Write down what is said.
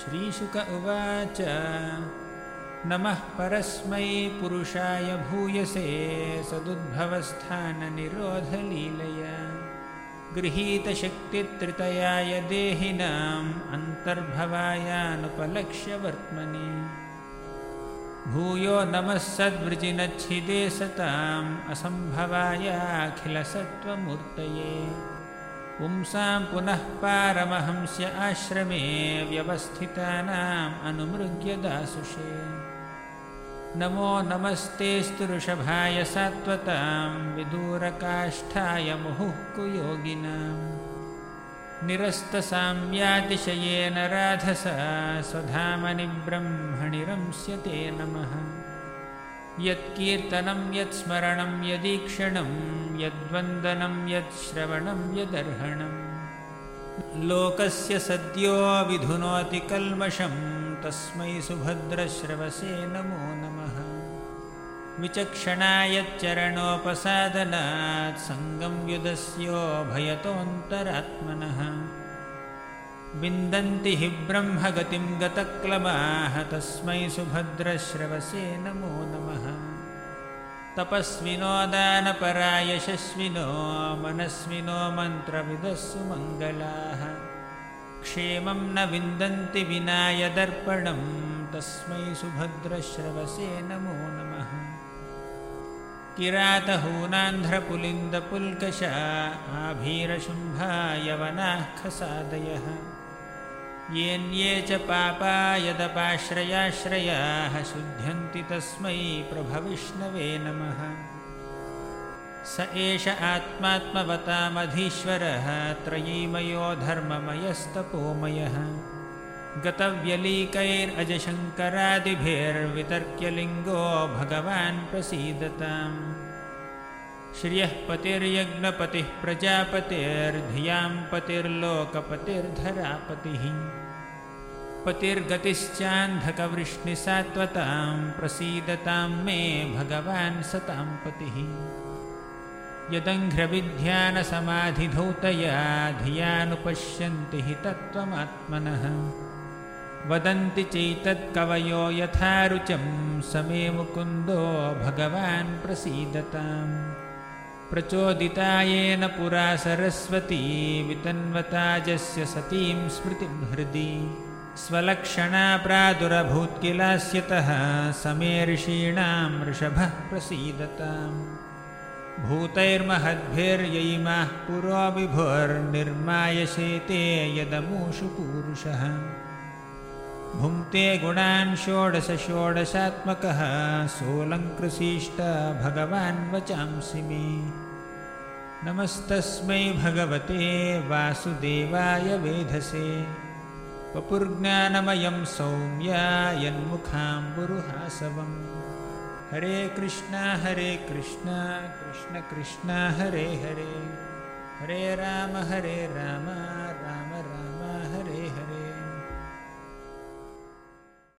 Shri Shuka Uvacha Namah Parasmai Purushaya Bhuyase Sadudbhavasthana Nirodha Leelaya Grihita Shakti Tritayaya Dehinam Antarbhavaya Nupalakshya Vartmani Bhuyo Namah Sadvrijinachhide Satam Asambhavaya Akhila Sattva Murtaye Umsam punah paramahamsya ashrame vyavasthitanam anumrugya dasushe Namo namaste sturushabhaya sattvatam vidurakashthaya muhuku yoginam Nirasta samyatishayena radhasa swadhamani brahmani ramsyate namaha Yat kirtanam yat smaranam yadikshanam yad vandanam yad shravanam yad arhanam Lokasya sadyo vidhunoti kalmasham tasmai subhadra shravase namo namaha Vichakshanayat charanopasadanat sangam yudasyo bhayatontaratmanaha Bindanti hi brahma gatim gataklamaha tasmai subhadra shravase namo namaha Tapasvino dana paraya shasvino manasvino mantra vidasu mangalaha Kshemam na vindanti vinaya darpanam tasmai subhadra shravase namo namaha Kirata hunandhra pulinda pulkasha abhira shumbha yavanah khasadayah Yenye cha papa yadapashraya shraya shuddhyanti tasmai prabhavishnave namaha Sa esha atmatmavatamadhishvaraha trayemayo dharmamayastapomayaha Gatavyalikair ajashankaradibhir vitarkya lingo bhagavan prasidatam Shriyah patir yagnapatih prajapatir dhiyam patir lokapatir dharapatih Patir gatischandhaka vrishni sattvatam prasidatam me bhagavan satam patih Yadanghra vidhyana samadhi dhoutaya dhyanupashyanti hi tattvam atmanah Vadanti chaitat kavayo yatharucham same mukundo bhagavan prasidatam Prachoditayena pura sarasvati vitanvata jasya satim smritim hridi Svalakshana pradurabhut kilasyataha same rishinam rishabha prasidatam Bhutair mahadbhir yaimah puro vibhur nirmayashete yadamushu purushaha Bhumte gunan shodasa shodasatmakaha solankrasishta bhagavan vachamsimi Namastasmai bhagavate vasudevaya vedhase Vapurgnanamayam saumya yanmukhamburuhasavam Hare Krishna, Krishna Krishna Hare Hare Hare Rama, Rama